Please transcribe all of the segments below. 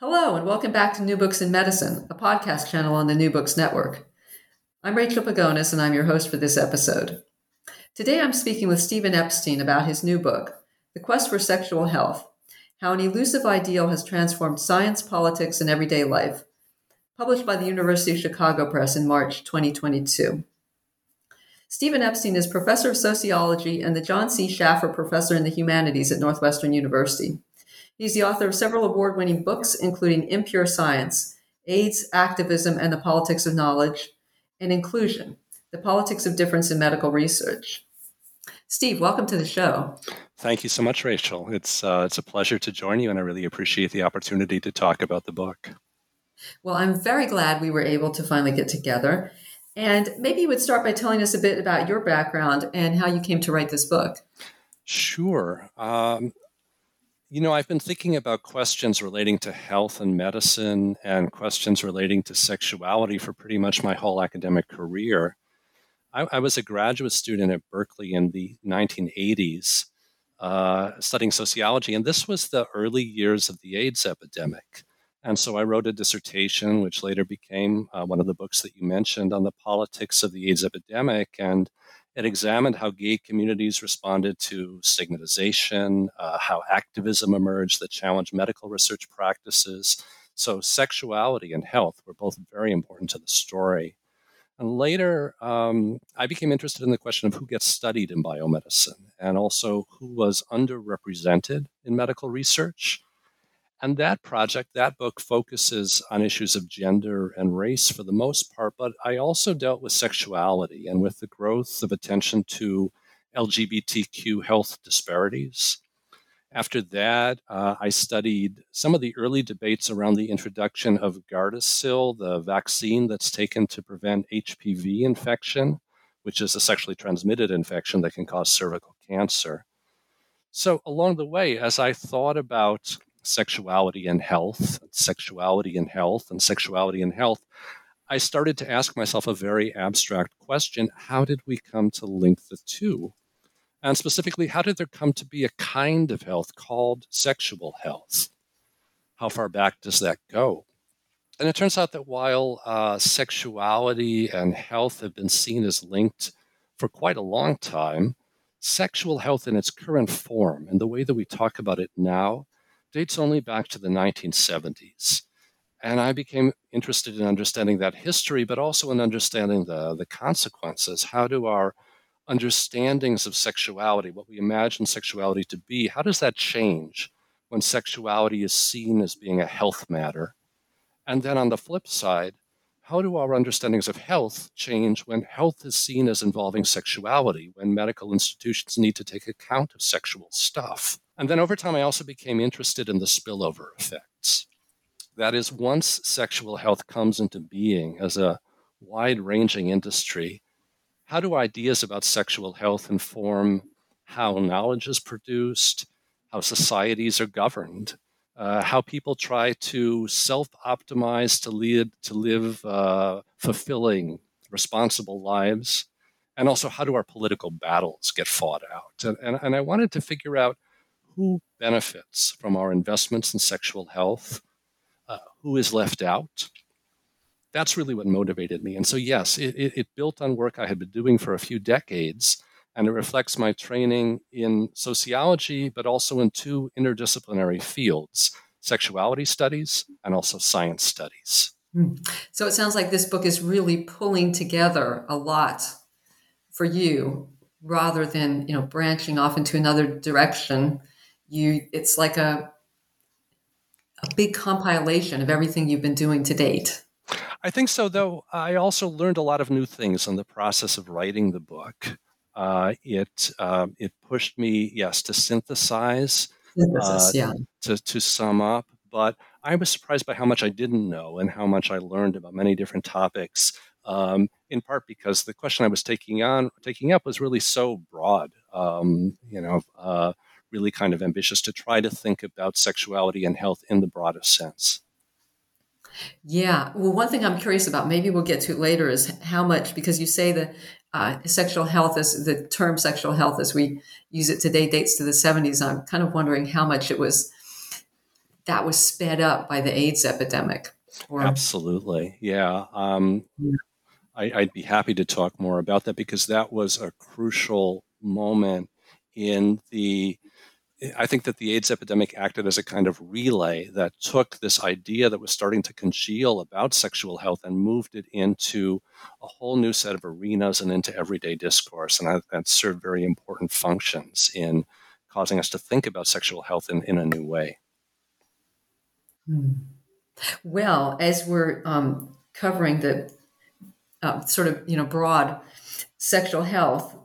Hello, and welcome back to New Books in Medicine, a podcast channel on the New Books Network. I'm Rachel Pagonis, and I'm your host for this episode. Today, I'm speaking with Stephen Epstein about his new book, The Quest for Sexual Health: How an Elusive Ideal Has Transformed Science, Politics, and Everyday Life, published by the University of Chicago Press in March 2022. Stephen Epstein is professor of sociology and the John C. Shaffer Professor in the Humanities at Northwestern University. He's the author of several award-winning books, including Impure Science, AIDS, Activism, and the Politics of Knowledge, and Inclusion, the Politics of Difference in Medical Research. Steve, welcome to the show. Thank you so much, Rachel. It's a pleasure to join you, and I really appreciate the opportunity to talk about the book. Well, I'm very glad we were able to finally get together. And maybe you would start by telling us a bit about your background and how you came to write this book. Sure. I've been thinking about questions relating to health and medicine and questions relating to sexuality for pretty much my whole academic career. I was a graduate student at Berkeley in the 1980s studying sociology, and this was the early years of the AIDS epidemic. And so I wrote a dissertation, which later became one of the books that you mentioned, on the politics of the AIDS epidemic, and it examined how gay communities responded to stigmatization, how activism emerged that challenged medical research practices. So sexuality and health were both very important to the story. And later, I became interested in the question of who gets studied in biomedicine and also who was underrepresented in medical research. And that project, that book, focuses on issues of gender and race for the most part, but I also dealt with sexuality and with the growth of attention to LGBTQ health disparities. After that, I studied some of the early debates around the introduction of Gardasil, the vaccine that's taken to prevent HPV infection, which is a sexually transmitted infection that can cause cervical cancer. So along the way, as I thought about sexuality and health, I started to ask myself a very abstract question. How did we come to link the two? And specifically, how did there come to be a kind of health called sexual health? How far back does that go? And it turns out that while sexuality and health have been seen as linked for quite a long time, sexual health in its current form and the way that we talk about it now dates only back to the 1970s. And I became interested in understanding that history, but also in understanding the consequences. How do our understandings of sexuality, what we imagine sexuality to be, how does that change when sexuality is seen as being a health matter? And then on the flip side, how do our understandings of health change when health is seen as involving sexuality, when medical institutions need to take account of sexual stuff? And then over time, I also became interested in the spillover effects. That is, once sexual health comes into being as a wide-ranging industry, how do ideas about sexual health inform how knowledge is produced, how societies are governed, how people try to self-optimize to live fulfilling, responsible lives, and also how do our political battles get fought out? And I wanted to figure out who benefits from our investments in sexual health? Who is left out? That's really what motivated me. And so, yes, it built on work I had been doing for a few decades and it reflects my training in sociology, but also in two interdisciplinary fields, sexuality studies and also science studies. So it sounds like this book is really pulling together a lot for you, rather than, you know, branching off into another direction. It's like a big compilation of everything you've been doing to date. I think so, though I also learned a lot of new things in the process of writing the book. It pushed me, yes, to synthesize, to sum up, but I was surprised by how much I didn't know and how much I learned about many different topics, in part because the question I was taking up was really so broad, really kind of ambitious to try to think about sexuality and health in the broadest sense. Yeah. Well, one thing I'm curious about, maybe we'll get to later, is how much, because you say that sexual health, is the term sexual health as we use it today, dates to the 70s. I'm kind of wondering how much that was sped up by the AIDS epidemic. Absolutely. Yeah. I'd be happy to talk more about that, because that was a crucial moment I think that the AIDS epidemic acted as a kind of relay that took this idea that was starting to congeal about sexual health and moved it into a whole new set of arenas and into everyday discourse. And that served very important functions in causing us to think about sexual health in a new way. Well, as we're covering the broad sexual health,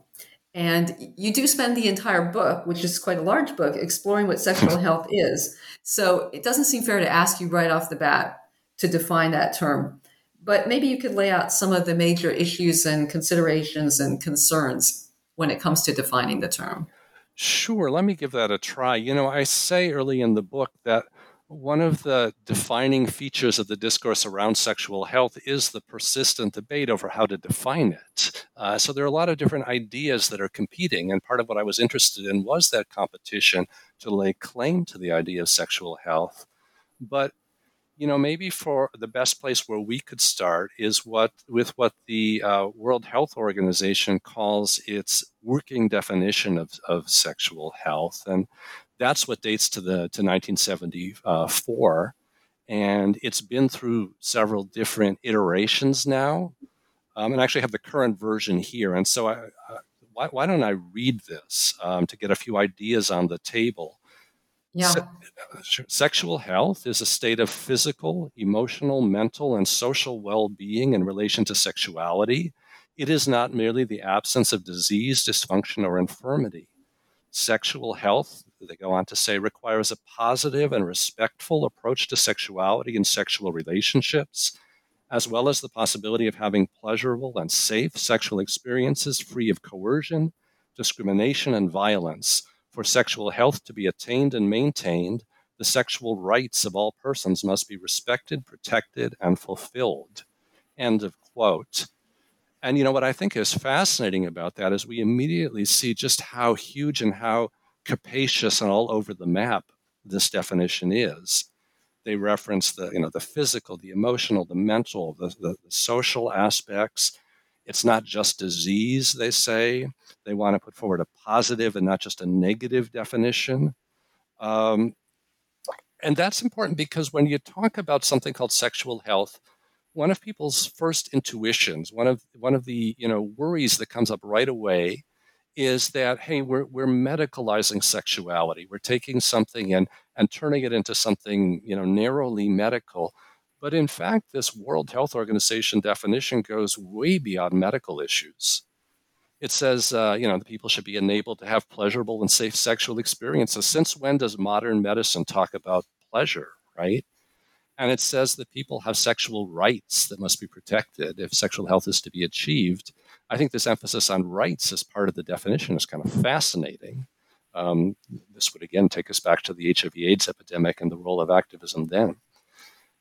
and you do spend the entire book, which is quite a large book, exploring what sexual health is. So it doesn't seem fair to ask you right off the bat to define that term. But maybe you could lay out some of the major issues and considerations and concerns when it comes to defining the term. Sure. Let me give that a try. You know, I say early in the book that one of the defining features of the discourse around sexual health is the persistent debate over how to define it. So there are a lot of different ideas that are competing, and part of what I was interested in was that competition to lay claim to the idea of sexual health. But, you know, maybe for the best place where we could start is with what the World Health Organization calls its working definition of sexual health. And that's what dates to 1974, and it's been through several different iterations now, and I actually have the current version here. And so why don't I read this to get a few ideas on the table? Yeah. Sexual health is a state of physical, emotional, mental, and social well-being in relation to sexuality. It is not merely the absence of disease, dysfunction, or infirmity. Sexual health, they go on to say, requires a positive and respectful approach to sexuality and sexual relationships, as well as the possibility of having pleasurable and safe sexual experiences free of coercion, discrimination, and violence. For sexual health to be attained and maintained, the sexual rights of all persons must be respected, protected, and fulfilled. End of quote. And, you know, what I think is fascinating about that is we immediately see just how huge and how capacious and all over the map this definition is. They reference the physical, the emotional, the mental, the social aspects. It's not just disease, they say. They want to put forward a positive and not just a negative definition. And that's important because when you talk about something called sexual health, one of people's first intuitions, one of the worries that comes up right away, is that, hey, we're medicalizing sexuality. We're taking something and turning it into something narrowly medical. But in fact, this World Health Organization definition goes way beyond medical issues. It says the people should be enabled to have pleasurable and safe sexual experiences. Since when does modern medicine talk about pleasure, right? And it says that people have sexual rights that must be protected if sexual health is to be achieved. I think this emphasis on rights as part of the definition is kind of fascinating. This would, again, take us back to the HIV/AIDS epidemic and the role of activism then.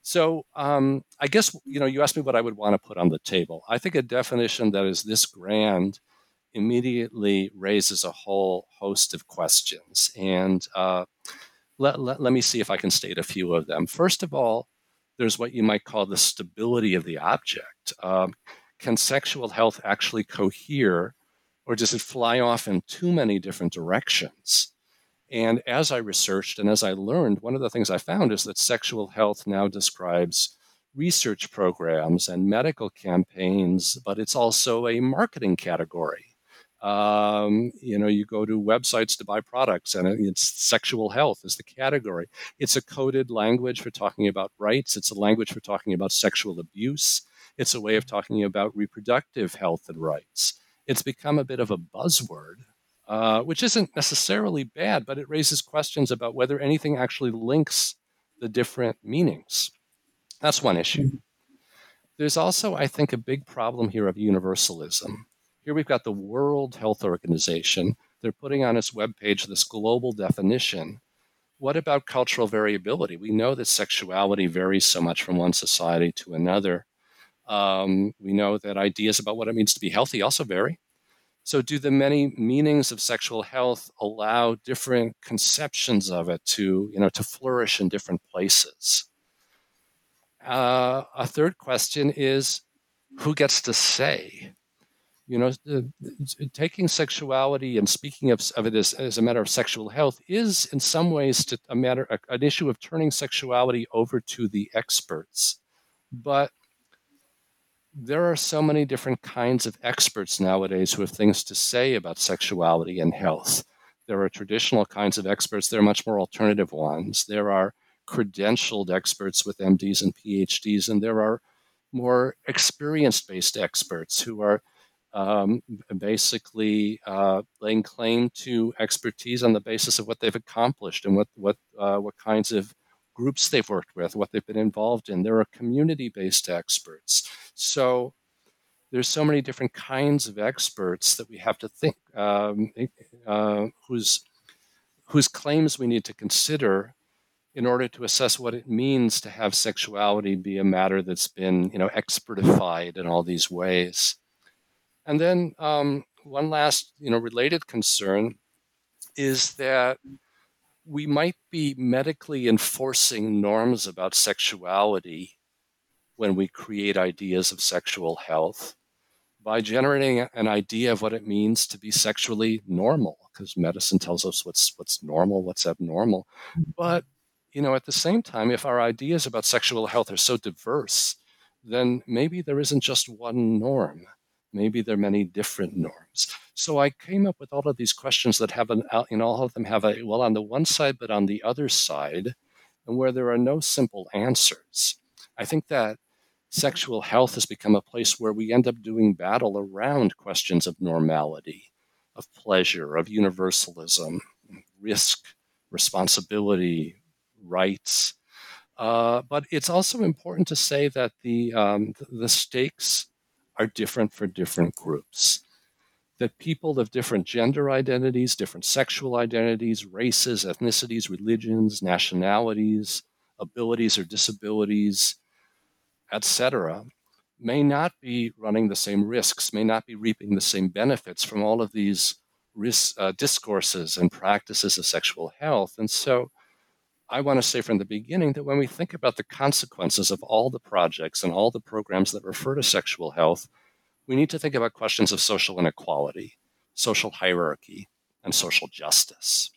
So I guess, you asked me what I would want to put on the table. I think a definition that is this grand immediately raises a whole host of questions. And let me see if I can state a few of them. First of all, there's what you might call the stability of the object. Can sexual health actually cohere or does it fly off in too many different directions? And as I researched and as I learned, one of the things I found is that sexual health now describes research programs and medical campaigns, but it's also a marketing category. You go to websites to buy products, and it's sexual health is the category. It's a coded language for talking about rights. It's a language for talking about sexual abuse. It's a way of talking about reproductive health and rights. It's become a bit of a buzzword, which isn't necessarily bad, but it raises questions about whether anything actually links the different meanings. That's one issue. There's also, I think, a big problem here of universalism. Here we've got the World Health Organization. They're putting on its webpage this global definition. What about cultural variability? We know that sexuality varies so much from one society to another. We know that ideas about what it means to be healthy also vary. So do the many meanings of sexual health allow different conceptions of it to flourish in different places? A third question is, who gets to say? Taking sexuality and speaking of it as a matter of sexual health is in some ways an issue of turning sexuality over to the experts. But there are so many different kinds of experts nowadays who have things to say about sexuality and health. There are traditional kinds of experts. There are much more alternative ones. There are credentialed experts with MDs and PhDs, and there are more experience-based experts who are laying claim to expertise on the basis of what they've accomplished and what kinds of groups they've worked with, what they've been involved in. There are community-based experts. So there's so many different kinds of experts that we have to think whose claims we need to consider in order to assess what it means to have sexuality be a matter that's been expertified in all these ways. And then one last, related concern is that we might be medically enforcing norms about sexuality when we create ideas of sexual health by generating an idea of what it means to be sexually normal, because medicine tells us what's normal, what's abnormal. But, at the same time, if our ideas about sexual health are so diverse, then maybe there isn't just one norm. Maybe there are many different norms. So I came up with all of these questions that have all of them have on the one side, but on the other side, and where there are no simple answers. I think that sexual health has become a place where we end up doing battle around questions of normality, of pleasure, of universalism, risk, responsibility, rights. But it's also important to say that the stakes are different for different groups, that people of different gender identities, different sexual identities, races, ethnicities, religions, nationalities, abilities or disabilities, etc., may not be running the same risks, may not be reaping the same benefits from all of these discourses and practices of sexual health. And so I want to say from the beginning that when we think about the consequences of all the projects and all the programs that refer to sexual health, we need to think about questions of social inequality, social hierarchy, and social justice.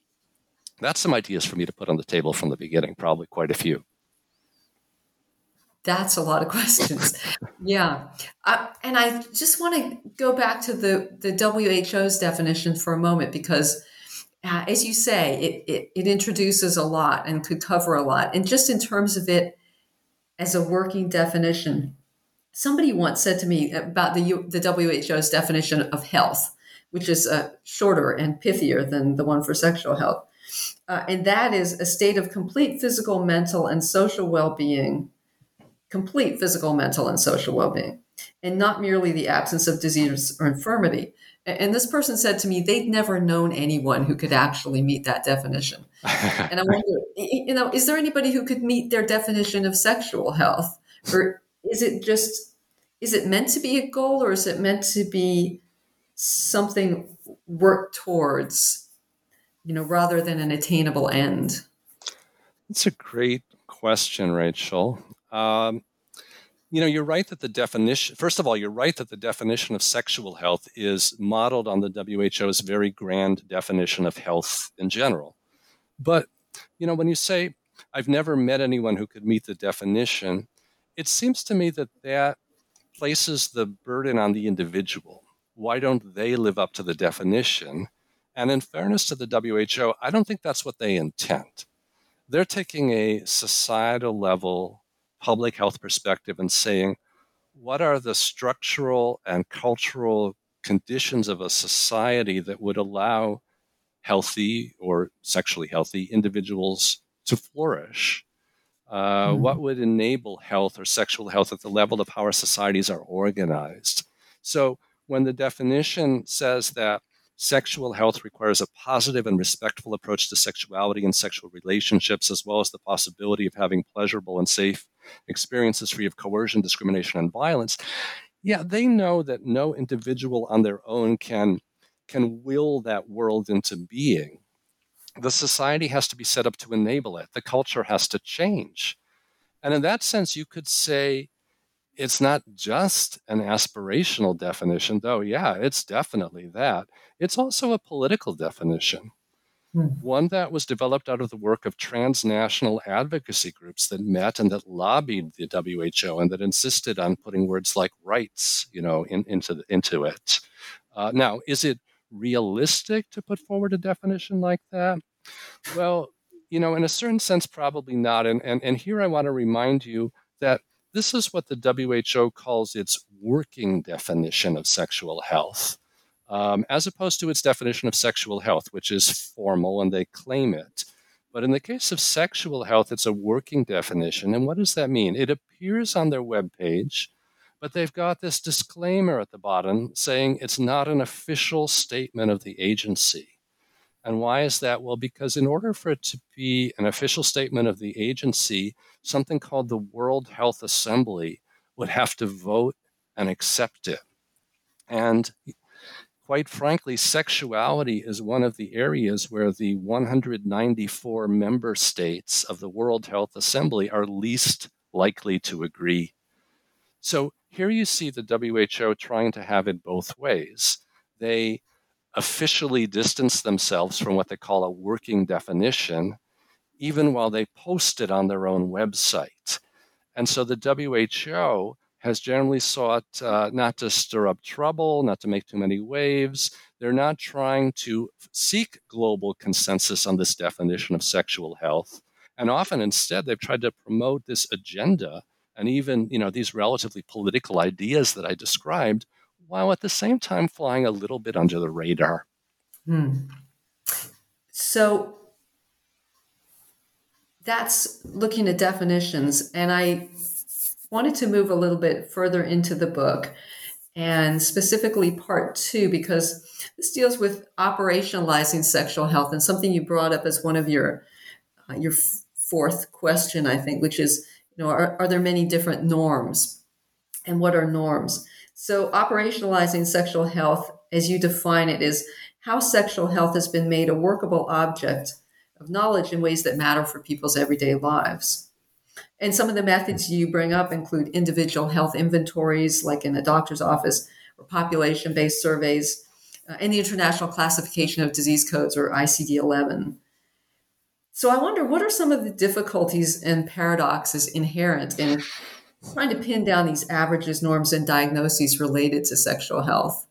That's some ideas for me to put on the table from the beginning, probably quite a few. That's a lot of questions. Yeah. And I just want to go back to the WHO's definition for a moment, because as you say, it introduces a lot and could cover a lot. And just in terms of it as a working definition, somebody once said to me about the WHO's definition of health, which is shorter and pithier than the one for sexual health. And that is a state of complete physical, mental, and social well-being, and not merely the absence of disease or infirmity. And this person said to me, they'd never known anyone who could actually meet that definition. And I wonder, is there anybody who could meet their definition of sexual health? Or is it meant to be a goal, or is it meant to be something worked towards, rather than an attainable end? That's a great question, Rachel. You know, you're right that the definition, first of all, you're right that the definition of sexual health is modeled on the WHO's very grand definition of health in general. But, you know, when you say, I've never met anyone who could meet the definition, it seems to me that that places the burden on the individual. Why don't they live up to the definition? And in fairness to the WHO, I don't think that's what they intend. They're taking a societal level public health perspective and saying, what are the structural and cultural conditions of a society that would allow healthy or sexually healthy individuals to flourish? What would enable health or sexual health at the level of how our societies are organized? So when the definition says that sexual health requires a positive and respectful approach to sexuality and sexual relationships, as well as the possibility of having pleasurable and safe experiences free of coercion, discrimination, and violence. Yeah, they know that no individual on their own can will that world into being. The society has to be set up to enable it. The culture has to change. And in that sense, you could say, it's not just an aspirational definition, though. Yeah, it's definitely that. It's also a political definition, one that was developed out of the work of transnational advocacy groups that met and that lobbied the WHO and that insisted on putting words like rights, you know, into it. Now, is it realistic to put forward a definition like that? Well, you know, in a certain sense, probably not. And here I want to remind you that this is what the WHO calls its working definition of sexual health, as opposed to its definition of sexual health, which is formal and they claim it. But in the case of sexual health, it's a working definition. And what does that mean? It appears on their webpage, but they've got this disclaimer at the bottom saying it's not an official statement of the agency. And why is that? Well, because in order for it to be an official statement of the agency, something called the World Health Assembly would have to vote and accept it. And quite frankly, sexuality is one of the areas where the 194 member states of the World Health Assembly are least likely to agree. So here you see the WHO trying to have it both ways. They officially distance themselves from what they call a working definition, even while they post it on their own website. And so the WHO has generally sought not to stir up trouble, not to make too many waves. They're not trying to seek global consensus on this definition of sexual health. And often instead, they've tried to promote this agenda and even, you know, these relatively political ideas that I described, while at the same time flying a little bit under the radar. So that's looking at definitions. And I wanted to move a little bit further into the book and specifically part two, because this deals with operationalizing sexual health and something you brought up as one of your fourth question, I think, which is, you know, are there many different norms and what are norms? So operationalizing sexual health, as you define it, is how sexual health has been made a workable object of knowledge in ways that matter for people's everyday lives. And some of the methods you bring up include individual health inventories, like in a doctor's office, or population-based surveys, and the International Classification of Disease Codes, or ICD-11. So I wonder, what are some of the difficulties and paradoxes inherent in trying to pin down these averages, norms, and diagnoses related to sexual health?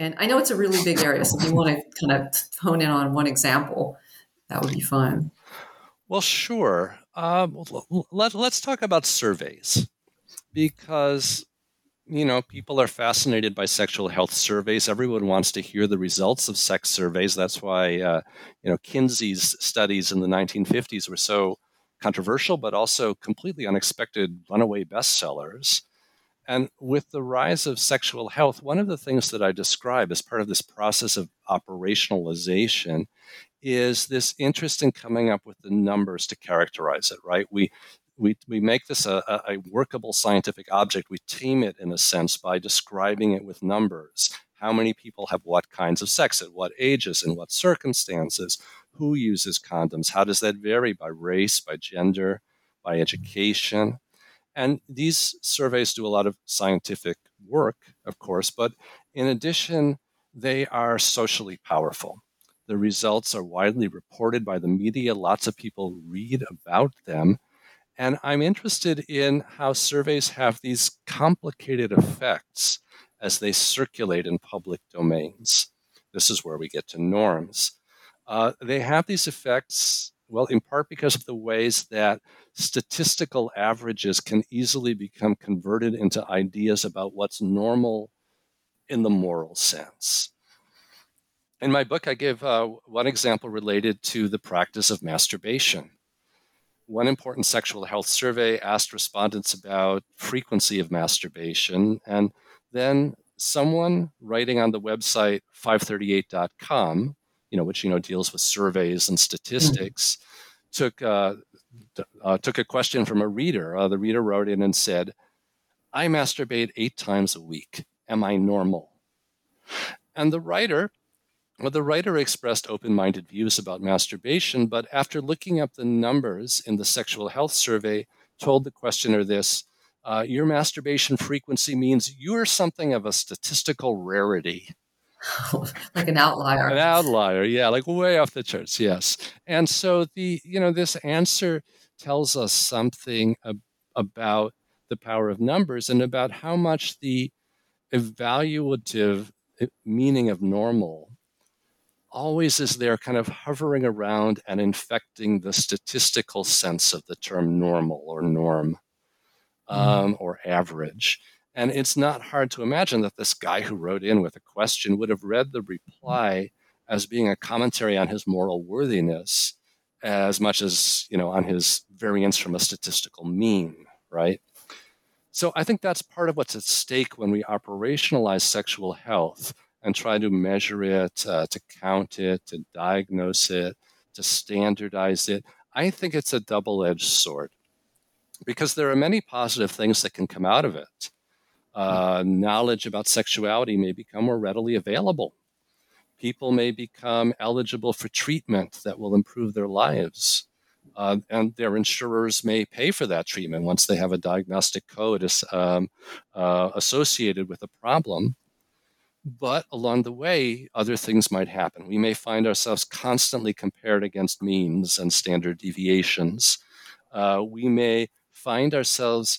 And I know it's a really big area, so if you want to kind of hone in on one example, that would be fine. Well, sure. Let's talk about surveys, because, you know, people are fascinated by sexual health surveys. Everyone wants to hear the results of sex surveys. That's why, you know, Kinsey's studies in the 1950s were so controversial, but also completely unexpected runaway bestsellers. And with the rise of sexual health, one of the things that I describe as part of this process of operationalization is this interest in coming up with the numbers to characterize it, right? We make this a workable scientific object. We tame it, in a sense, by describing it with numbers. How many people have what kinds of sex at what ages, in what circumstances? Who uses condoms? How does that vary by race, by gender, by education? And these surveys do a lot of scientific work, of course, but in addition, they are socially powerful. The results are widely reported by the media. Lots of people read about them. And I'm interested in how surveys have these complicated effects as they circulate in public domains. This is where we get to norms. They have these effects, well, in part because of the ways that statistical averages can easily become converted into ideas about what's normal in the moral sense. In my book, I give one example related to the practice of masturbation. One important sexual health survey asked respondents about frequency of masturbation, and then someone writing on the website FiveThirtyEight.com, which deals with surveys and statistics, took a question from a reader. The reader wrote in and said, "I masturbate 8 times a week. Am I normal?" And the writer expressed open-minded views about masturbation, but after looking up the numbers in the sexual health survey, told the questioner this, your masturbation frequency means you're something of a statistical rarity. Like an outlier. An outlier, yeah, like way off the charts, yes. And so this answer tells us something about the power of numbers and about how much the evaluative meaning of normal always is there, kind of hovering around and infecting the statistical sense of the term normal or norm or average. And it's not hard to imagine that this guy who wrote in with a question would have read the reply as being a commentary on his moral worthiness as much as, on his variance from a statistical mean, right? So I think that's part of what's at stake when we operationalize sexual health and try to measure it, to count it, to diagnose it, to standardize it. I think it's a double-edged sword because there are many positive things that can come out of it. Knowledge about sexuality may become more readily available. People may become eligible for treatment that will improve their lives. And their insurers may pay for that treatment once they have a diagnostic code associated with a problem. But along the way, other things might happen. We may find ourselves constantly compared against means and standard deviations. We may find ourselves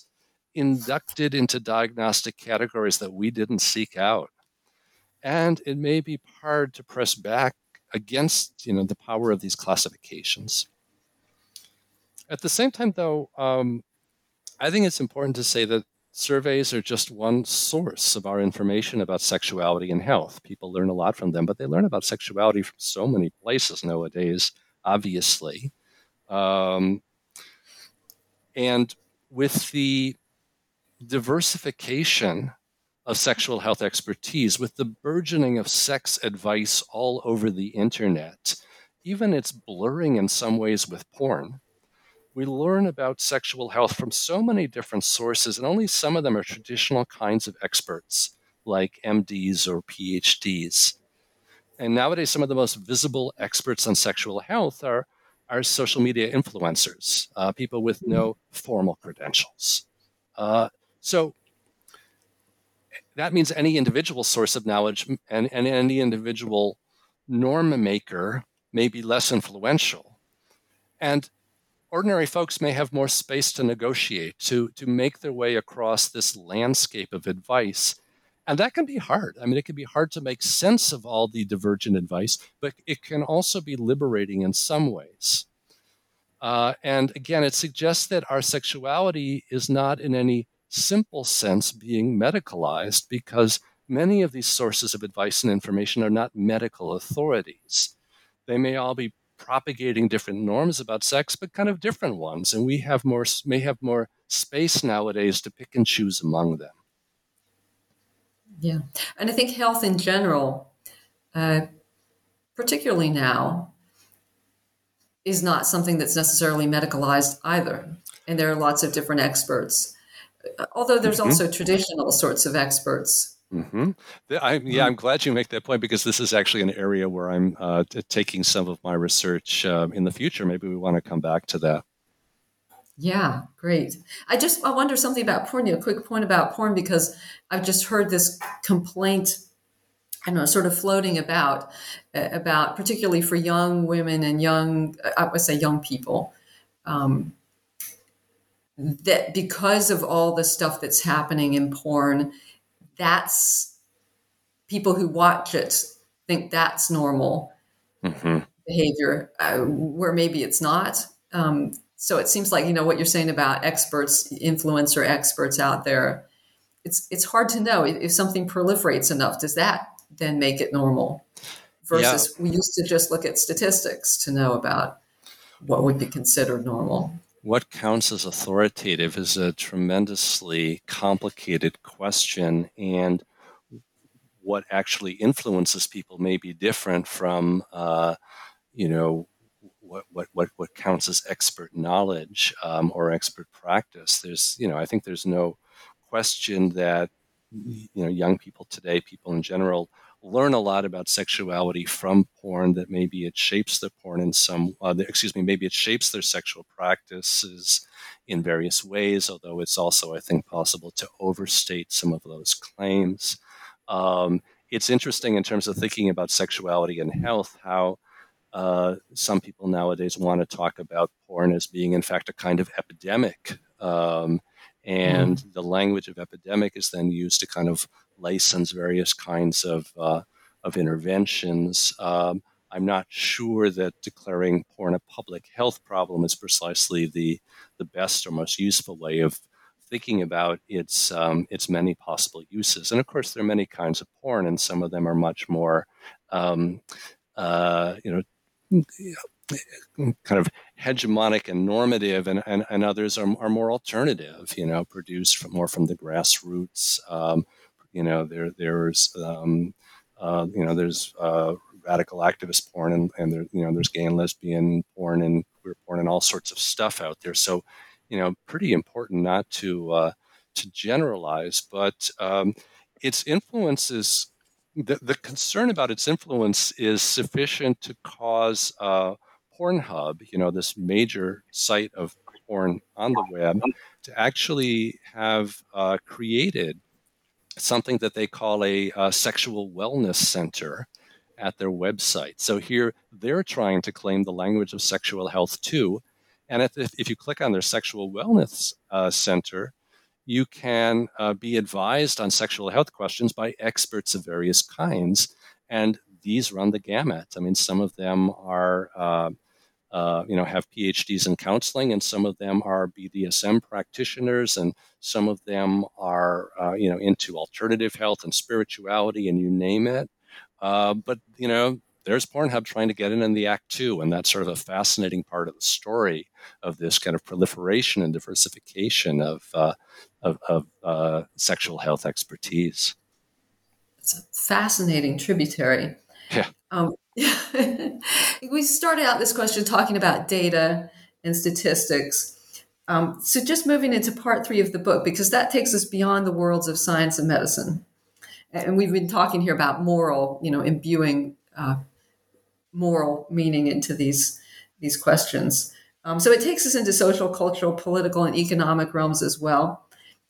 inducted into diagnostic categories that we didn't seek out. And it may be hard to press back against, the power of these classifications. At the same time, though, I think it's important to say that surveys are just one source of our information about sexuality and health. People learn a lot from them, but they learn about sexuality from so many places nowadays, obviously. And with the diversification of sexual health expertise, with the burgeoning of sex advice all over the internet, even its blurring in some ways with porn, we learn about sexual health from so many different sources, and only some of them are traditional kinds of experts, like MDs or PhDs. And nowadays, some of the most visible experts on sexual health are social media influencers, people with no formal credentials. So that means any individual source of knowledge and any individual norm maker may be less influential. And ordinary folks may have more space to negotiate, to make their way across this landscape of advice. And that can be hard. I mean, it can be hard to make sense of all the divergent advice, but it can also be liberating in some ways. And again, it suggests that our sexuality is not in any simple sense being medicalized, because many of these sources of advice and information are not medical authorities. They may all be propagating different norms about sex, but kind of different ones. And we have may have more space nowadays to pick and choose among them. Yeah. And I think health in general, particularly now, is not something that's necessarily medicalized either. And there are lots of different experts, although there's also traditional sorts of experts. I'm glad you make that point, because this is actually an area where I'm taking some of my research in the future. Maybe we want to come back to that. Yeah, great. I wonder something about porn, a quick point about porn, because I've just heard this complaint, I don't know, sort of floating about particularly for young women and young people, that because of all the stuff that's happening in porn, that's people who watch it think that's normal behavior, where maybe it's not. So it seems like, what you're saying about experts, influencer experts out there, it's hard to know if something proliferates enough, does that then make it normal? Versus we used to just look at statistics to know about what would be considered normal. What counts as authoritative is a tremendously complicated question, and what actually influences people may be different from, what counts as expert knowledge or expert practice. I think there's no question that young people today, people in general, learn a lot about sexuality from porn, that maybe it shapes their porn in some, maybe it shapes their sexual practices in various ways, although it's also, I think, possible to overstate some of those claims. It's interesting in terms of thinking about sexuality and health, how some people nowadays want to talk about porn as being, in fact, a kind of epidemic. And the language of epidemic is then used to kind of license various kinds of interventions. I'm not sure that declaring porn a public health problem is precisely the best or most useful way of thinking about its many possible uses. And of course, there are many kinds of porn, and some of them are much more, kind of hegemonic and normative, and others are more alternative, produced from the grassroots. There's radical activist porn, and there's gay and lesbian porn and queer porn and all sorts of stuff out there. So, pretty important not to generalize, but its influence is, the concern about its influence is sufficient to cause Pornhub, this major site of porn on the web, to actually have created something that they call a sexual wellness center at their website. So here they're trying to claim the language of sexual health too. And if you click on their sexual wellness center, you can be advised on sexual health questions by experts of various kinds. And these run the gamut. I mean, some of them are, have PhDs in counseling, and some of them are BDSM practitioners, and some of them are, into alternative health and spirituality, and you name it. But there's Pornhub trying to get in the act too, and that's sort of a fascinating part of the story of this kind of proliferation and diversification of sexual health expertise. It's a fascinating tributary. Yeah. We started out this question talking about data and statistics. So just moving into part 3 of the book, because that takes us beyond the worlds of science and medicine. And we've been talking here about moral, imbuing moral meaning into these questions. So it takes us into social, cultural, political, and economic realms as well.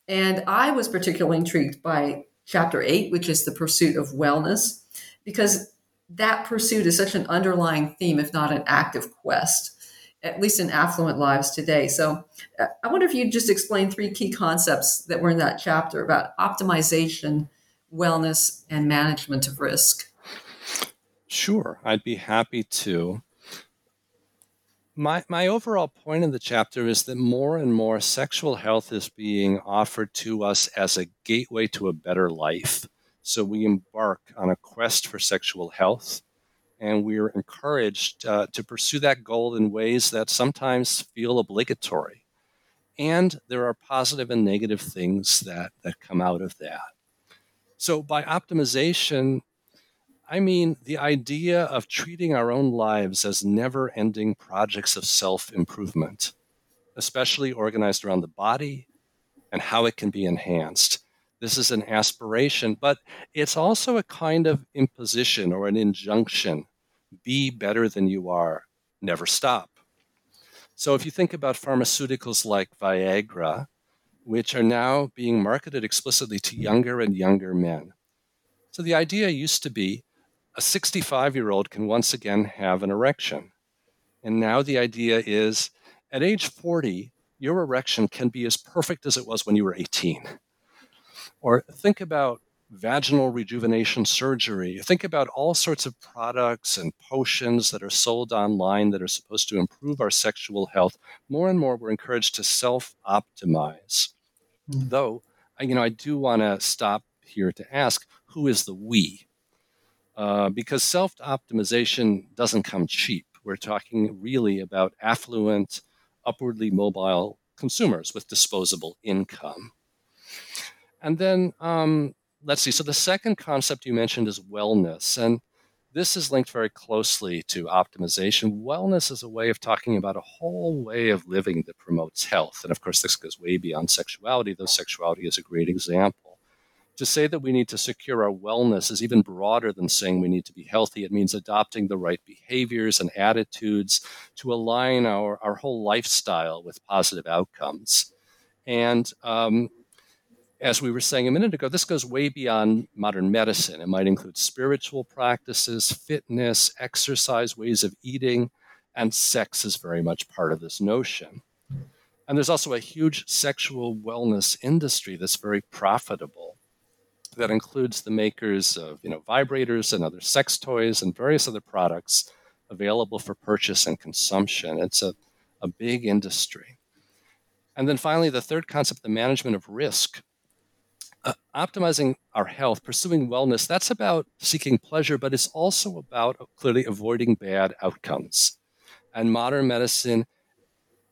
And I was particularly intrigued by chapter 8, which is the pursuit of wellness, because that pursuit is such an underlying theme, if not an active quest, at least in affluent lives today. So I wonder if you'd just explain 3 key concepts that were in that chapter about optimization, wellness, and management of risk. Sure, I'd be happy to. My overall point in the chapter is that more and more sexual health is being offered to us as a gateway to a better life. So we embark on a quest for sexual health, and we are encouraged to pursue that goal in ways that sometimes feel obligatory. And there are positive and negative things that come out of that. So by optimization, I mean the idea of treating our own lives as never-ending projects of self-improvement, especially organized around the body and how it can be enhanced. This is an aspiration, but it's also a kind of imposition or an injunction. Be better than you are. Never stop. So if you think about pharmaceuticals like Viagra, which are now being marketed explicitly to younger and younger men. So the idea used to be a 65-year-old can once again have an erection. And now the idea is at age 40, your erection can be as perfect as it was when you were 18. Or think about vaginal rejuvenation surgery. Think about all sorts of products and potions that are sold online that are supposed to improve our sexual health. More and more, we're encouraged to self-optimize. Mm-hmm. Though, I do want to stop here to ask, who is the we? Because self-optimization doesn't come cheap. We're talking really about affluent, upwardly mobile consumers with disposable income. And then, let's see. So the second concept you mentioned is wellness, and this is linked very closely to optimization. Wellness is a way of talking about a whole way of living that promotes health. And of course, this goes way beyond sexuality, though sexuality is a great example. To say that we need to secure our wellness is even broader than saying we need to be healthy. It means adopting the right behaviors and attitudes to align our whole lifestyle with positive outcomes. And, as we were saying a minute ago, this goes way beyond modern medicine. It might include spiritual practices, fitness, exercise, ways of eating, and sex is very much part of this notion. And there's also a huge sexual wellness industry that's very profitable that includes the makers of, vibrators and other sex toys and various other products available for purchase and consumption. It's a big industry. And then finally, the third concept, the management of risk. Optimizing our health, pursuing wellness, that's about seeking pleasure, but it's also about clearly avoiding bad outcomes. And modern medicine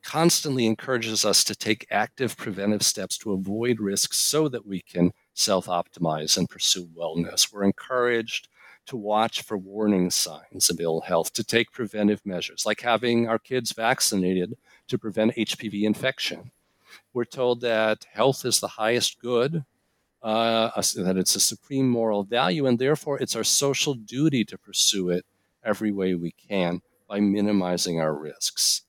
constantly encourages us to take active preventive steps to avoid risks so that we can self-optimize and pursue wellness. We're encouraged to watch for warning signs of ill health, to take preventive measures, like having our kids vaccinated to prevent HPV infection. We're told that health is the highest good, that it's a supreme moral value, and therefore it's our social duty to pursue it every way we can by minimizing our risks.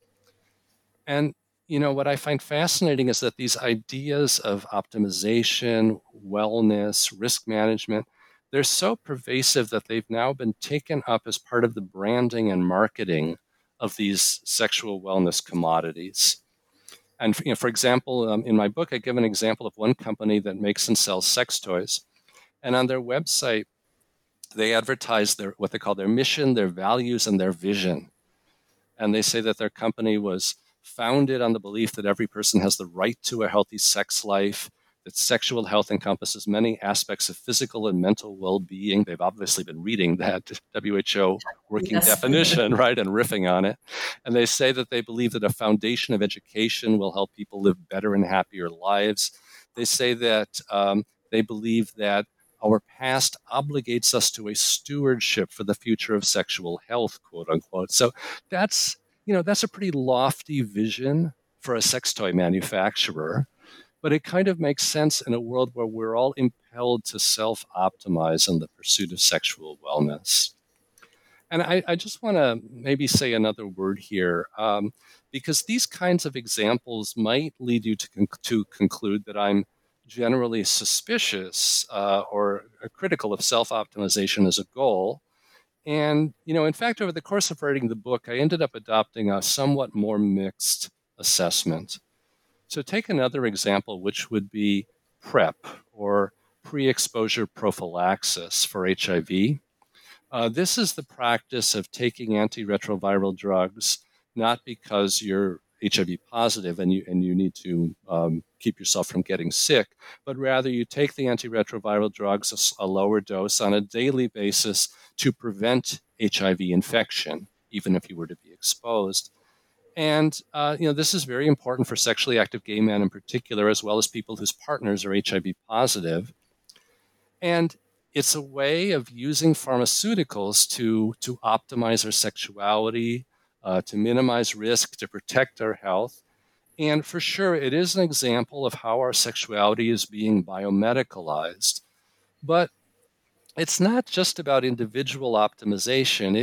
And, what I find fascinating is that these ideas of optimization, wellness, risk management, they're so pervasive that they've now been taken up as part of the branding and marketing of these sexual wellness commodities. And, for example, in my book, I give an example of one company that makes and sells sex toys. And on their website, they advertise what they call their mission, their values, and their vision. And they say that their company was founded on the belief that every person has the right to a healthy sex life, that sexual health encompasses many aspects of physical and mental well-being. They've obviously been reading that WHO working definition, right, and riffing on it. And they say that they believe that a foundation of education will help people live better and happier lives. They say that they believe that our past obligates us to a stewardship for the future of sexual health, quote unquote. So that's a pretty lofty vision for a sex toy manufacturer. But it kind of makes sense in a world where we're all impelled to self-optimize in the pursuit of sexual wellness. And I just want to maybe say another word here, because these kinds of examples might lead you to conclude that I'm generally suspicious or critical of self-optimization as a goal. And, in fact, over the course of writing the book, I ended up adopting a somewhat more mixed assessment. So take another example, which would be PrEP, or pre-exposure prophylaxis for HIV. This is the practice of taking antiretroviral drugs, not because you're HIV positive and you need to keep yourself from getting sick, but rather you take the antiretroviral drugs, a lower dose, on a daily basis to prevent HIV infection, even if you were to be exposed. And, this is very important for sexually active gay men in particular, as well as people whose partners are HIV positive. And it's a way of using pharmaceuticals to optimize our sexuality, to minimize risk, to protect our health. And for sure, it is an example of how our sexuality is being biomedicalized. But it's not just about individual optimization.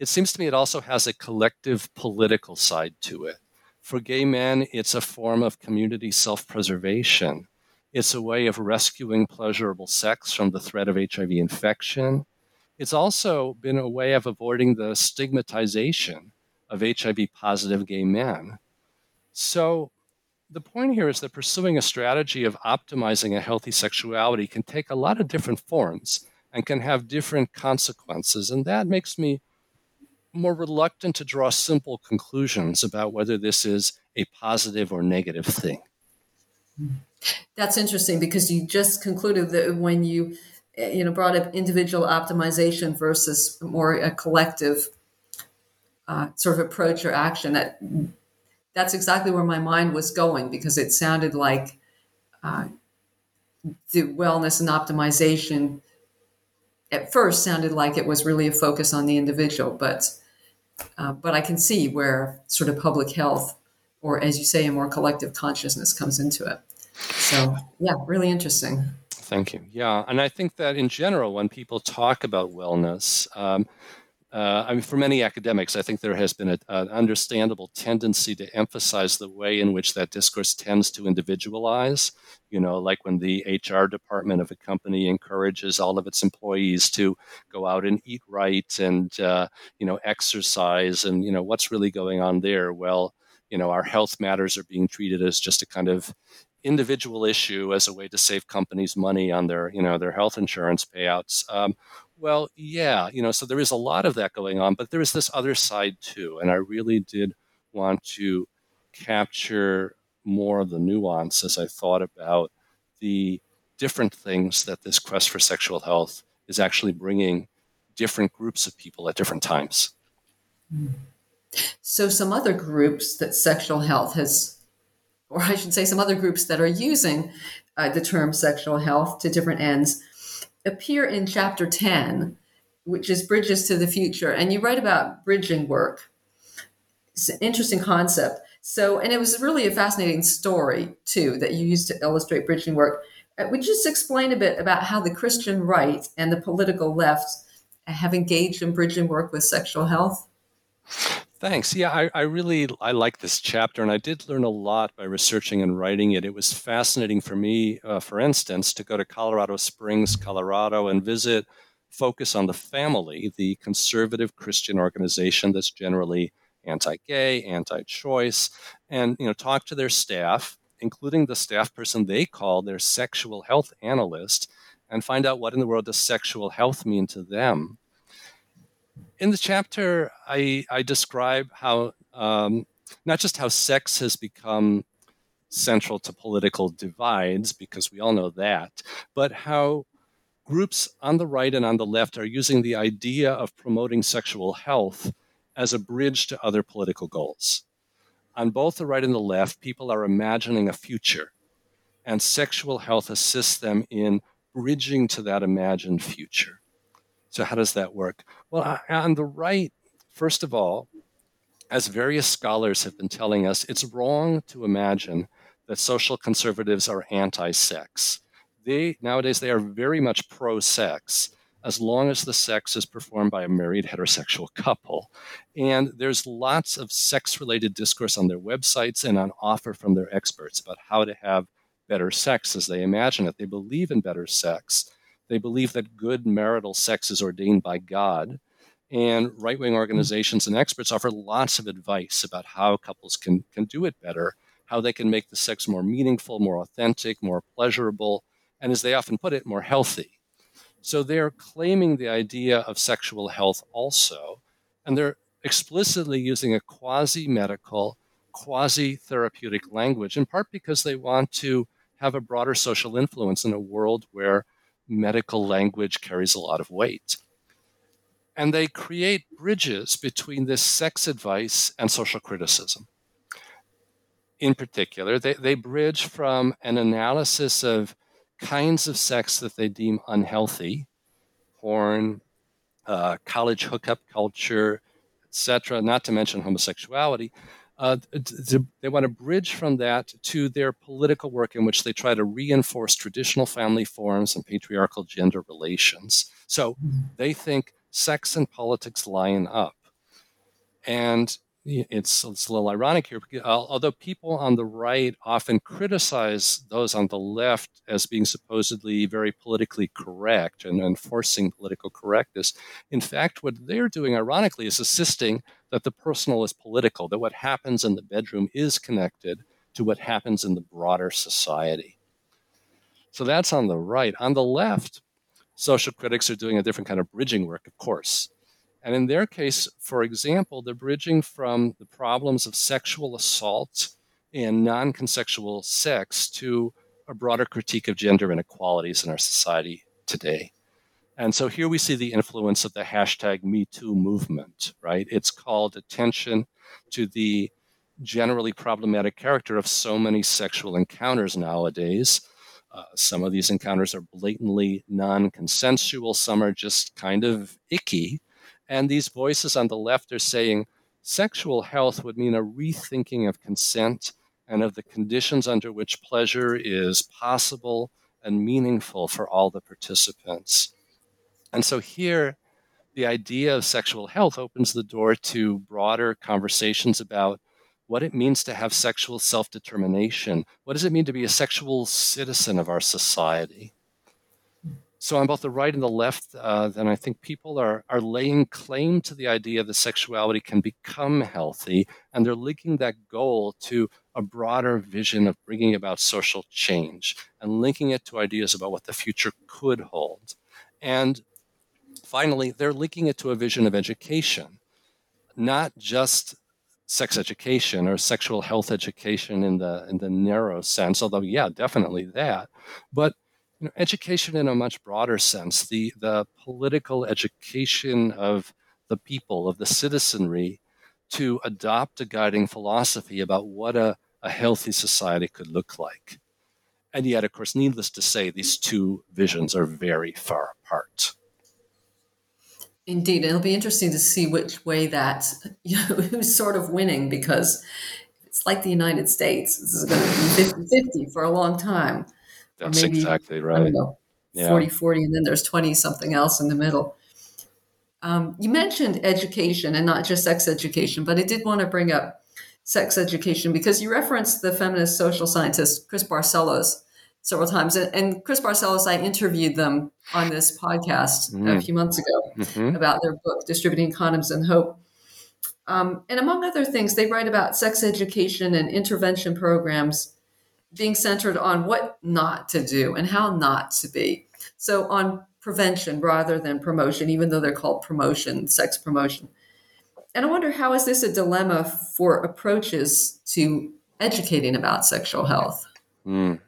It seems to me it also has a collective political side to it. For gay men, it's a form of community self-preservation. It's a way of rescuing pleasurable sex from the threat of HIV infection. It's also been a way of avoiding the stigmatization of HIV-positive gay men. So the point here is that pursuing a strategy of optimizing a healthy sexuality can take a lot of different forms and can have different consequences. And that makes me more reluctant to draw simple conclusions about whether this is a positive or negative thing. That's interesting, because you just concluded that when you brought up individual optimization versus more a collective sort of approach or action, that's exactly where my mind was going, because it sounded like the wellness and optimization at first sounded like it was really a focus on the individual, but I can see where sort of public health, or as you say, a more collective consciousness comes into it. So yeah, really interesting. Thank you. Yeah. And I think that in general, when people talk about wellness, for many academics, I think there has been an understandable tendency to emphasize the way in which that discourse tends to individualize, like when the HR department of a company encourages all of its employees to go out and eat right and, exercise and, what's really going on there? Well, our health matters are being treated as just a kind of individual issue as a way to save companies money on their, their health insurance payouts. So there is a lot of that going on, but there is this other side too. And I really did want to capture more of the nuance as I thought about the different things that this quest for sexual health is actually bringing different groups of people at different times. So some other groups that sexual health has, or I should say some other groups that are using the term sexual health to different ends, appear in chapter 10, which is Bridges to the Future. And you write about bridging work. It's an interesting concept. So, and it was really a fascinating story, too, that you used to illustrate bridging work. Would you just explain a bit about how the Christian right and the political left have engaged in bridging work with sexual health? Thanks. Yeah, I really like this chapter, and I did learn a lot by researching and writing it. It was fascinating for me, for instance, to go to Colorado Springs, Colorado, and visit Focus on the Family, the conservative Christian organization that's generally anti-gay, anti-choice, and talk to their staff, including the staff person they call their sexual health analyst, and find out what in the world does sexual health mean to them. In the chapter, I describe how, not just how sex has become central to political divides, because we all know that, but how groups on the right and on the left are using the idea of promoting sexual health as a bridge to other political goals. On both the right and the left, people are imagining a future, and sexual health assists them in bridging to that imagined future. So how does that work? Well, on the right, first of all, as various scholars have been telling us, it's wrong to imagine that social conservatives are anti-sex. Nowadays, they are very much pro-sex, as long as the sex is performed by a married heterosexual couple. And there's lots of sex-related discourse on their websites and on offer from their experts about how to have better sex as they imagine it. They believe in better sex. They believe that good marital sex is ordained by God, and right-wing organizations and experts offer lots of advice about how couples can do it better, how they can make the sex more meaningful, more authentic, more pleasurable, and as they often put it, more healthy. So they're claiming the idea of sexual health also, and they're explicitly using a quasi-medical, quasi-therapeutic language, in part because they want to have a broader social influence in a world where medical language carries a lot of weight. And they create bridges between this sex advice and social criticism. In particular, they bridge from an analysis of kinds of sex that they deem unhealthy, porn, college hookup culture, etc., not to mention homosexuality. They want to bridge from that to their political work in which they try to reinforce traditional family forms and patriarchal gender relations. So they think sex and politics line up. And it's a little ironic here, because, although people on the right often criticize those on the left as being supposedly very politically correct and enforcing political correctness, in fact, what they're doing, ironically, is insisting that the personal is political, that what happens in the bedroom is connected to what happens in the broader society. So that's on the right. On the left, social critics are doing a different kind of bridging work, of course. And in their case, for example, they're bridging from the problems of sexual assault and non-consensual sex to a broader critique of gender inequalities in our society today. And so here we see the influence of the hashtag MeToo movement, right? It's called attention to the generally problematic character of so many sexual encounters nowadays. Some of these encounters are blatantly non-consensual. Some are just kind of icky. And these voices on the left are saying sexual health would mean a rethinking of consent and of the conditions under which pleasure is possible and meaningful for all the participants. And so here, the idea of sexual health opens the door to broader conversations about what it means to have sexual self-determination. What does it mean to be a sexual citizen of our society? So on both the right and the left, then I think people are laying claim to the idea that sexuality can become healthy, and they're linking that goal to a broader vision of bringing about social change and linking it to ideas about what the future could hold. And finally, they're linking it to a vision of education, not just sex education or sexual health education in the narrow sense, although, yeah, definitely that, but education in a much broader sense, the political education of the people, of the citizenry, to adopt a guiding philosophy about what a healthy society could look like. And yet, of course, needless to say, these two visions are very far apart. Indeed, it'll be interesting to see which way who's sort of winning, because it's like the United States. This is going to be 50-50 for a long time. That's maybe, exactly right. I don't know, 40-40, and then there's 20-something else in the middle. You mentioned education, and not just sex education, but I did want to bring up sex education because you referenced the feminist social scientist Chris Barcellos several times. And Chris Barcellos, I interviewed them on this podcast a few months ago about their book, Distributing Condoms and Hope. And among other things, they write about sex education and intervention programs being centered on what not to do and how not to be. So on prevention rather than promotion, even though they're called promotion, sex promotion. And I wonder, how is this a dilemma for approaches to educating about sexual health? Well,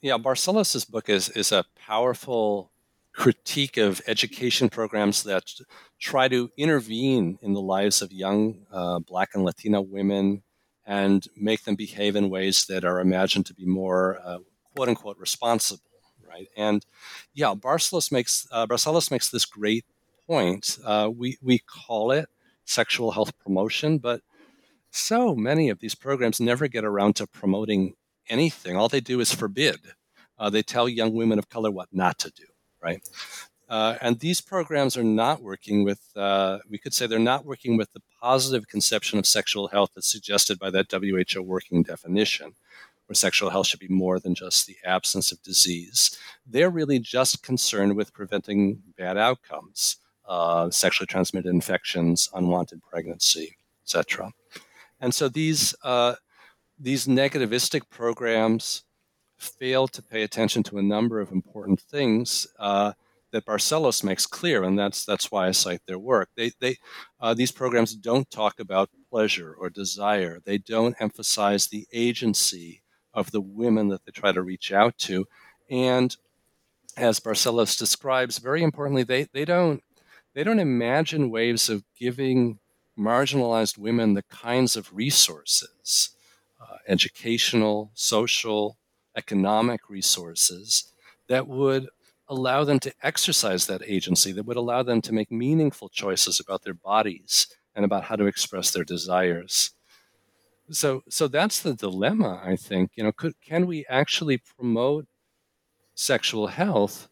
yeah, Barcellos' book is a powerful critique of education programs that try to intervene in the lives of young Black and Latina women and make them behave in ways that are imagined to be more, quote-unquote, responsible, right? And, yeah, Barcellos makes this great point. We call it sexual health promotion, but so many of these programs never get around to promoting anything. All they do is forbid. They tell young women of color what not to do, right? And these programs are not working with, we could say they're not working with the positive conception of sexual health that's suggested by that WHO working definition, where sexual health should be more than just the absence of disease. They're really just concerned with preventing bad outcomes, sexually transmitted infections, unwanted pregnancy, etc. And so these negativistic programs fail to pay attention to a number of important things that Barcellos makes clear, and that's why I cite their work. These programs don't talk about pleasure or desire. They don't emphasize the agency of the women that they try to reach out to. And as Barcellos describes, very importantly, they don't imagine ways of giving marginalized women the kinds of resources, educational, social, economic resources, that would allow them to exercise that agency, that would allow them to make meaningful choices about their bodies and about how to express their desires. So that's the dilemma, I think. Can we actually promote sexual health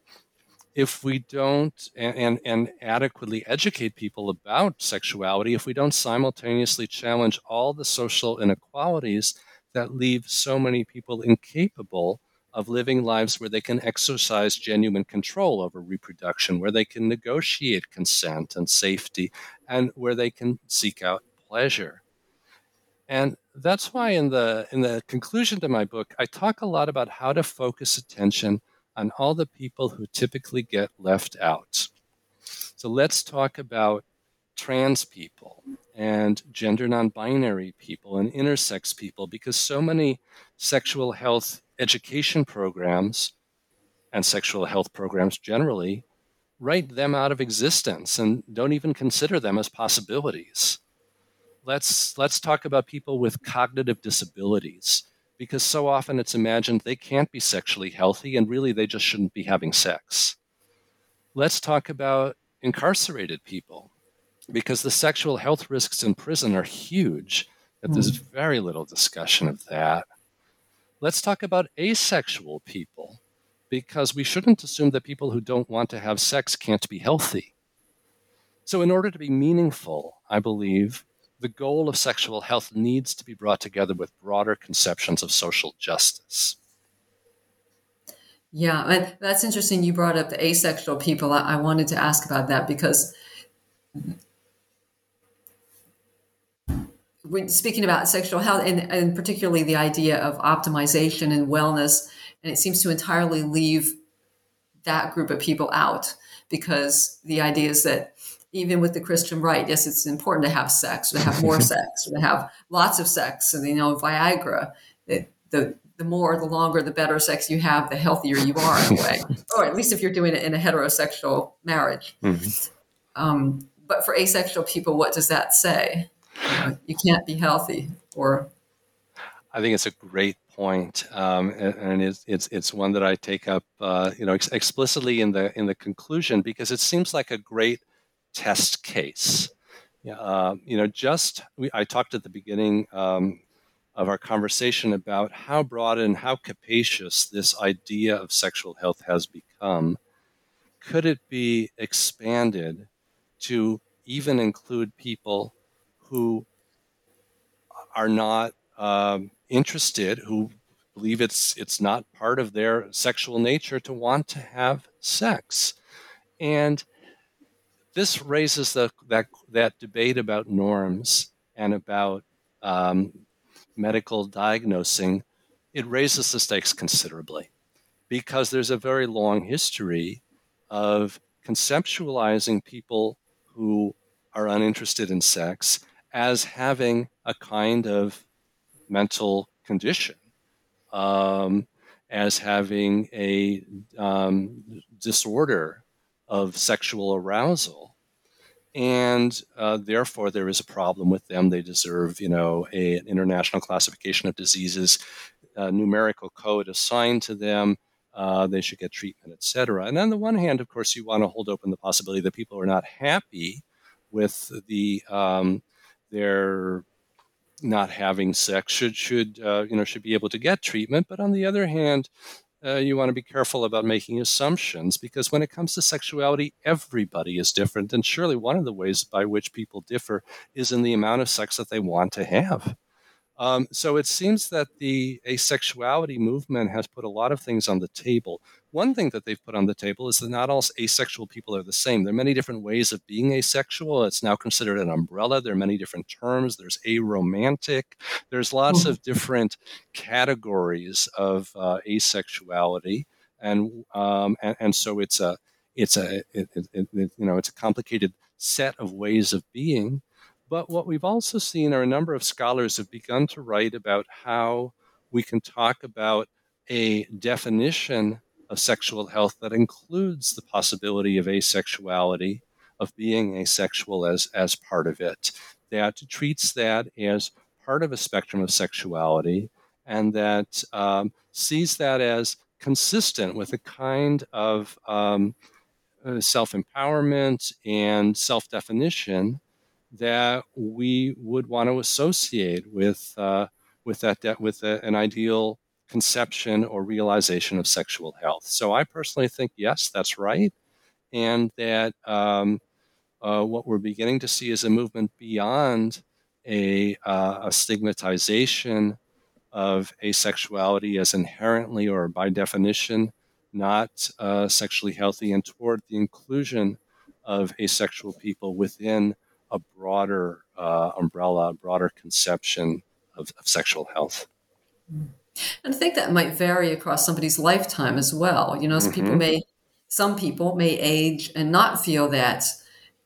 if we don't and adequately educate people about sexuality, if we don't simultaneously challenge all the social inequalities that leave so many people incapable of living lives where they can exercise genuine control over reproduction, where they can negotiate consent and safety, and where they can seek out pleasure. And that's why in the conclusion to my book, I talk a lot about how to focus attention on all the people who typically get left out. So let's talk about trans people and gender non-binary people and intersex people, because so many sexual health education programs and sexual health programs generally write them out of existence and don't even consider them as possibilities. Let's talk about people with cognitive disabilities, because so often it's imagined they can't be sexually healthy and really they just shouldn't be having sex. Let's talk about incarcerated people, because the sexual health risks in prison are huge, but there's very little discussion of that. Let's talk about asexual people, because we shouldn't assume that people who don't want to have sex can't be healthy. So in order to be meaningful, I believe, the goal of sexual health needs to be brought together with broader conceptions of social justice. Yeah, that's interesting. You brought up the asexual people. I wanted to ask about that, because when speaking about sexual health and particularly the idea of optimization and wellness, and it seems to entirely leave that group of people out, because the idea is that even with the Christian right, yes, it's important to have sex, or to have more sex, or to have lots of sex. And, Viagra, the more, the longer, the better sex you have, the healthier you are in a way, or at least if you're doing it in a heterosexual marriage. Mm-hmm. But for asexual people, what does that say? You can't be healthy, or... I think it's a great point, and it's one that I take up, explicitly in the conclusion, because it seems like a great test case. I talked at the beginning of our conversation about how broad and how capacious this idea of sexual health has become. Could it be expanded to even include people who are not interested, who believe it's not part of their sexual nature to want to have sex? And this raises that debate about norms and about medical diagnosing. It raises the stakes considerably, because there's a very long history of conceptualizing people who are uninterested in sex as having a kind of mental condition, as having a disorder of sexual arousal. And therefore, there is a problem with them. They deserve, an international classification of diseases, a numerical code assigned to them. They should get treatment, et cetera. And on the one hand, of course, you want to hold open the possibility that people are not happy with their not having sex, should be able to get treatment. But on the other hand, you want to be careful about making assumptions, because when it comes to sexuality, everybody is different. And surely one of the ways by which people differ is in the amount of sex that they want to have. So it seems that the asexuality movement has put a lot of things on the table. One thing that they've put on the table is that not all asexual people are the same. There are many different ways of being asexual. It's now considered an umbrella. There are many different terms. There's aromantic. There's lots of different categories of asexuality, and so it's a complicated set of ways of being. But what we've also seen are a number of scholars have begun to write about how we can talk about a definition of sexual health that includes the possibility of asexuality, of being asexual as part of it, that treats that as part of a spectrum of sexuality, and that sees that as consistent with a kind of self-empowerment and self-definition that we would want to associate with an ideal conception or realization of sexual health. So I personally think, yes, that's right. and that what we're beginning to see is a movement beyond a stigmatization of asexuality as inherently or by definition not sexually healthy, and toward the inclusion of asexual people within a broader umbrella, a broader conception of sexual health. And I think that might vary across somebody's lifetime as well. You know, mm-hmm. some people may age and not feel that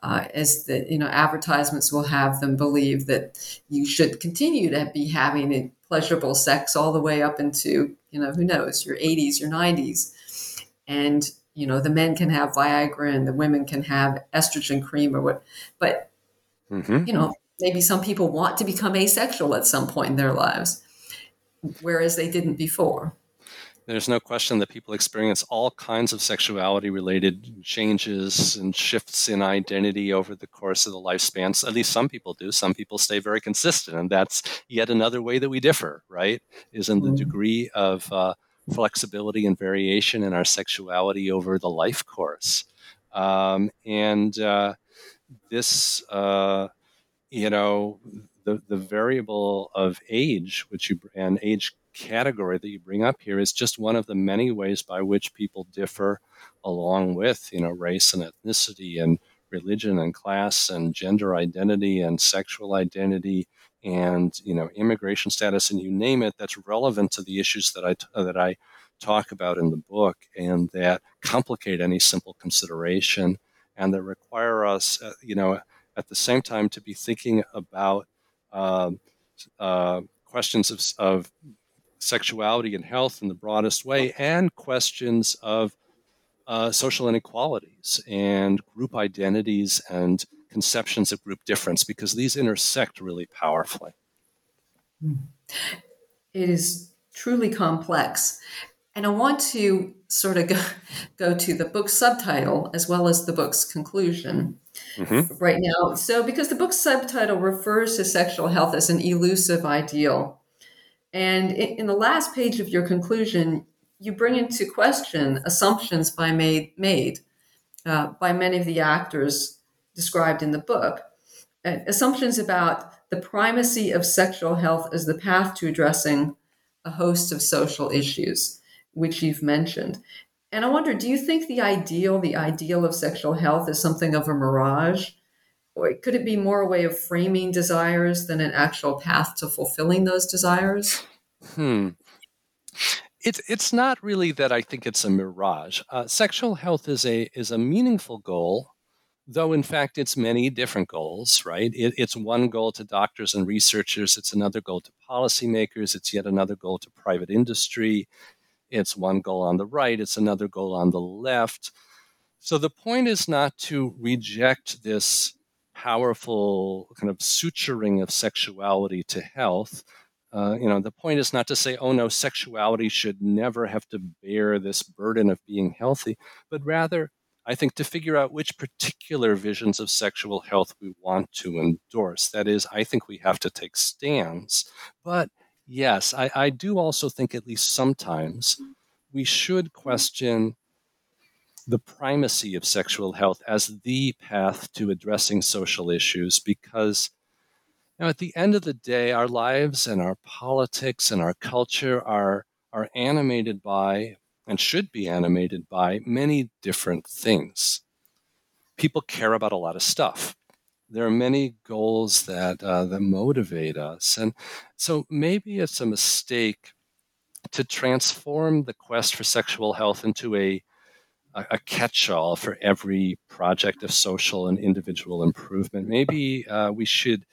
as the, you know, advertisements will have them believe that you should continue to be having a pleasurable sex all the way up into, you know, who knows, your 80s, your 90s. And, you know, the men can have Viagra and the women can have estrogen cream or what, but, mm-hmm. you know, maybe some people want to become asexual at some point in their lives, whereas they didn't before. There's no question that people experience all kinds of sexuality-related changes and shifts in identity over the course of the lifespan. So at least some people do. Some people stay very consistent, and that's yet another way that we differ, right, is in the degree of flexibility and variation in our sexuality over the life course. This, you know, the variable of age, which you and age category that you bring up here is just one of the many ways by which people differ, along with, you know, race and ethnicity and religion and class and gender identity and sexual identity and, you know, immigration status, and you name it. That's relevant to the issues that I talk about in the book, and that complicate any simple consideration, and that require us, you know, at the same time to be thinking about questions of sexuality and health in the broadest way, and questions of social inequalities and group identities and conceptions of group difference, because these intersect really powerfully. It is truly complex. And I want to sort of go to the book's subtitle as well as the book's conclusion right now. So, because the book's subtitle refers to sexual health as an elusive ideal. And in the last page of your conclusion, you bring into question assumptions made by many of the actors described in the book, assumptions about the primacy of sexual health as the path to addressing a host of social issues, which you've mentioned. And I wonder, do you think the ideal of sexual health is something of a mirage? Or could it be more a way of framing desires than an actual path to fulfilling those desires? It's not really that I think it's a mirage. Sexual health is a meaningful goal, though in fact it's many different goals, right? It's one goal to doctors and researchers. It's another goal to policymakers. It's yet another goal to private industry. It's one goal on the right. It's another goal on the left. So the point is not to reject this powerful kind of suturing of sexuality to health. You know, the point is not to say, oh no, sexuality should never have to bear this burden of being healthy, but rather, I think, to figure out which particular visions of sexual health we want to endorse. That is, I think we have to take stands. But yes, I do also think, at least sometimes, we should question the primacy of sexual health as the path to addressing social issues, because, you know, at the end of the day, our lives and our politics and our culture are animated by, and should be animated by, many different things. People care about a lot of stuff. There are many goals that motivate us. And so maybe it's a mistake to transform the quest for sexual health into a catch-all for every project of social and individual improvement. Maybe we should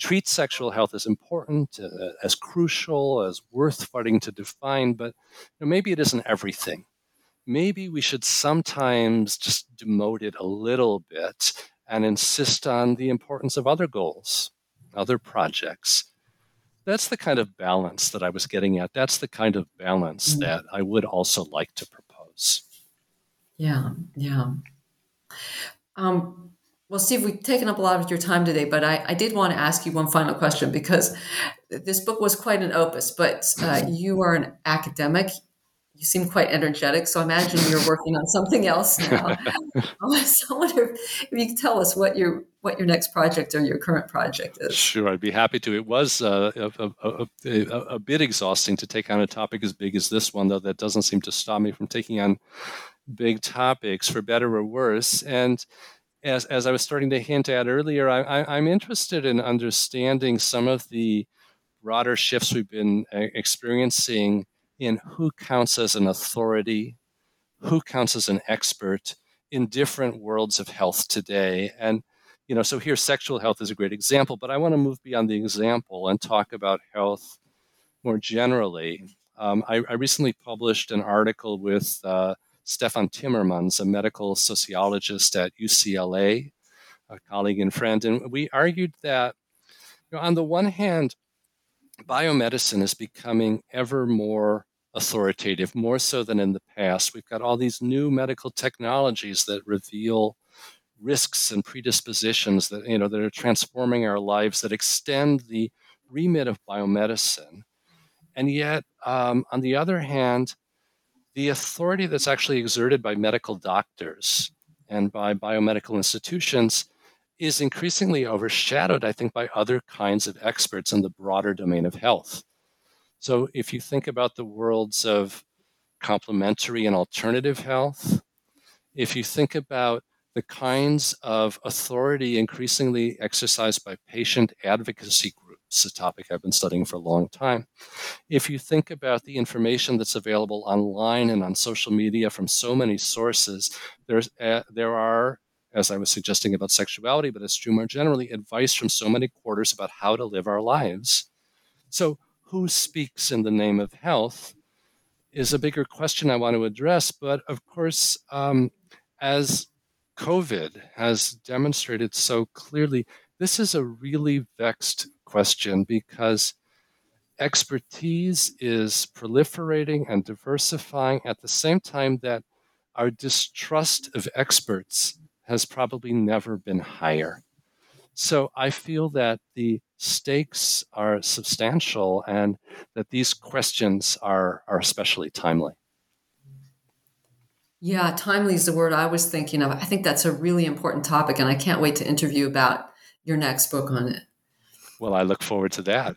treat sexual health as important, as crucial, as worth fighting to define, but, you know, maybe it isn't everything. Maybe we should sometimes just demote it a little bit and insist on the importance of other goals, other projects. That's the kind of balance that I was getting at. That's the kind of balance that I would also like to propose. Yeah. Well, Steve, we've taken up a lot of your time today, but I did want to ask you one final question, because this book was quite an opus, but you are an academic. you seem quite energetic, so I imagine you're working on something else now. So I wonder if you could tell us what your next project or your current project is. Sure, I'd be happy to. It was a bit exhausting to take on a topic as big as this one, though that doesn't seem to stop me from taking on big topics, for better or worse. And as I was starting to hint at earlier, I'm interested in understanding some of the broader shifts we've been experiencing in who counts as an authority, who counts as an expert in different worlds of health today. And, so here sexual health is a great example, but I want to move beyond the example and talk about health more generally. I recently published an article with Stefan Timmermans, a medical sociologist at UCLA, a colleague and friend. And we argued that, on the one hand, biomedicine is becoming ever more authoritative, more so than in the past. We've got all these new medical technologies that reveal risks and predispositions that, that are transforming our lives, that extend the remit of biomedicine. And yet, on the other hand, the authority that's actually exerted by medical doctors and by biomedical institutions is increasingly overshadowed, I think, by other kinds of experts in the broader domain of health. So if you think about the worlds of complementary and alternative health, if you think about the kinds of authority increasingly exercised by patient advocacy groups, a topic I've been studying for a long time, if you think about the information that's available online and on social media from so many sources, there are, as I was suggesting about sexuality, but it's true more generally, advice from so many quarters about how to live our lives. So who speaks in the name of health is a bigger question I want to address. But of course, as COVID has demonstrated so clearly, this is a really vexed question because expertise is proliferating and diversifying at the same time that our distrust of experts has probably never been higher. So I feel that the stakes are substantial and that these questions are especially timely. Yeah, timely is the word I was thinking of. I think that's a really important topic, and I can't wait to interview about your next book on it. Well, I look forward to that.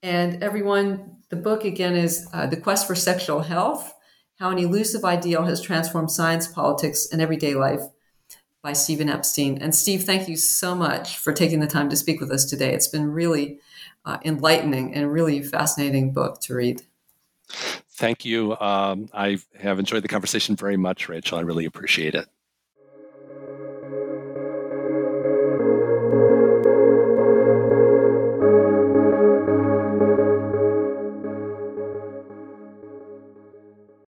And everyone, the book again is The Quest for Sexual Health, How an Elusive Ideal Has Transformed Science, Politics, and Everyday Life, by Stephen Epstein. And Steve, thank you so much for taking the time to speak with us today. It's been really enlightening and really fascinating book to read. Thank you. I have enjoyed the conversation very much, Rachel. I really appreciate it.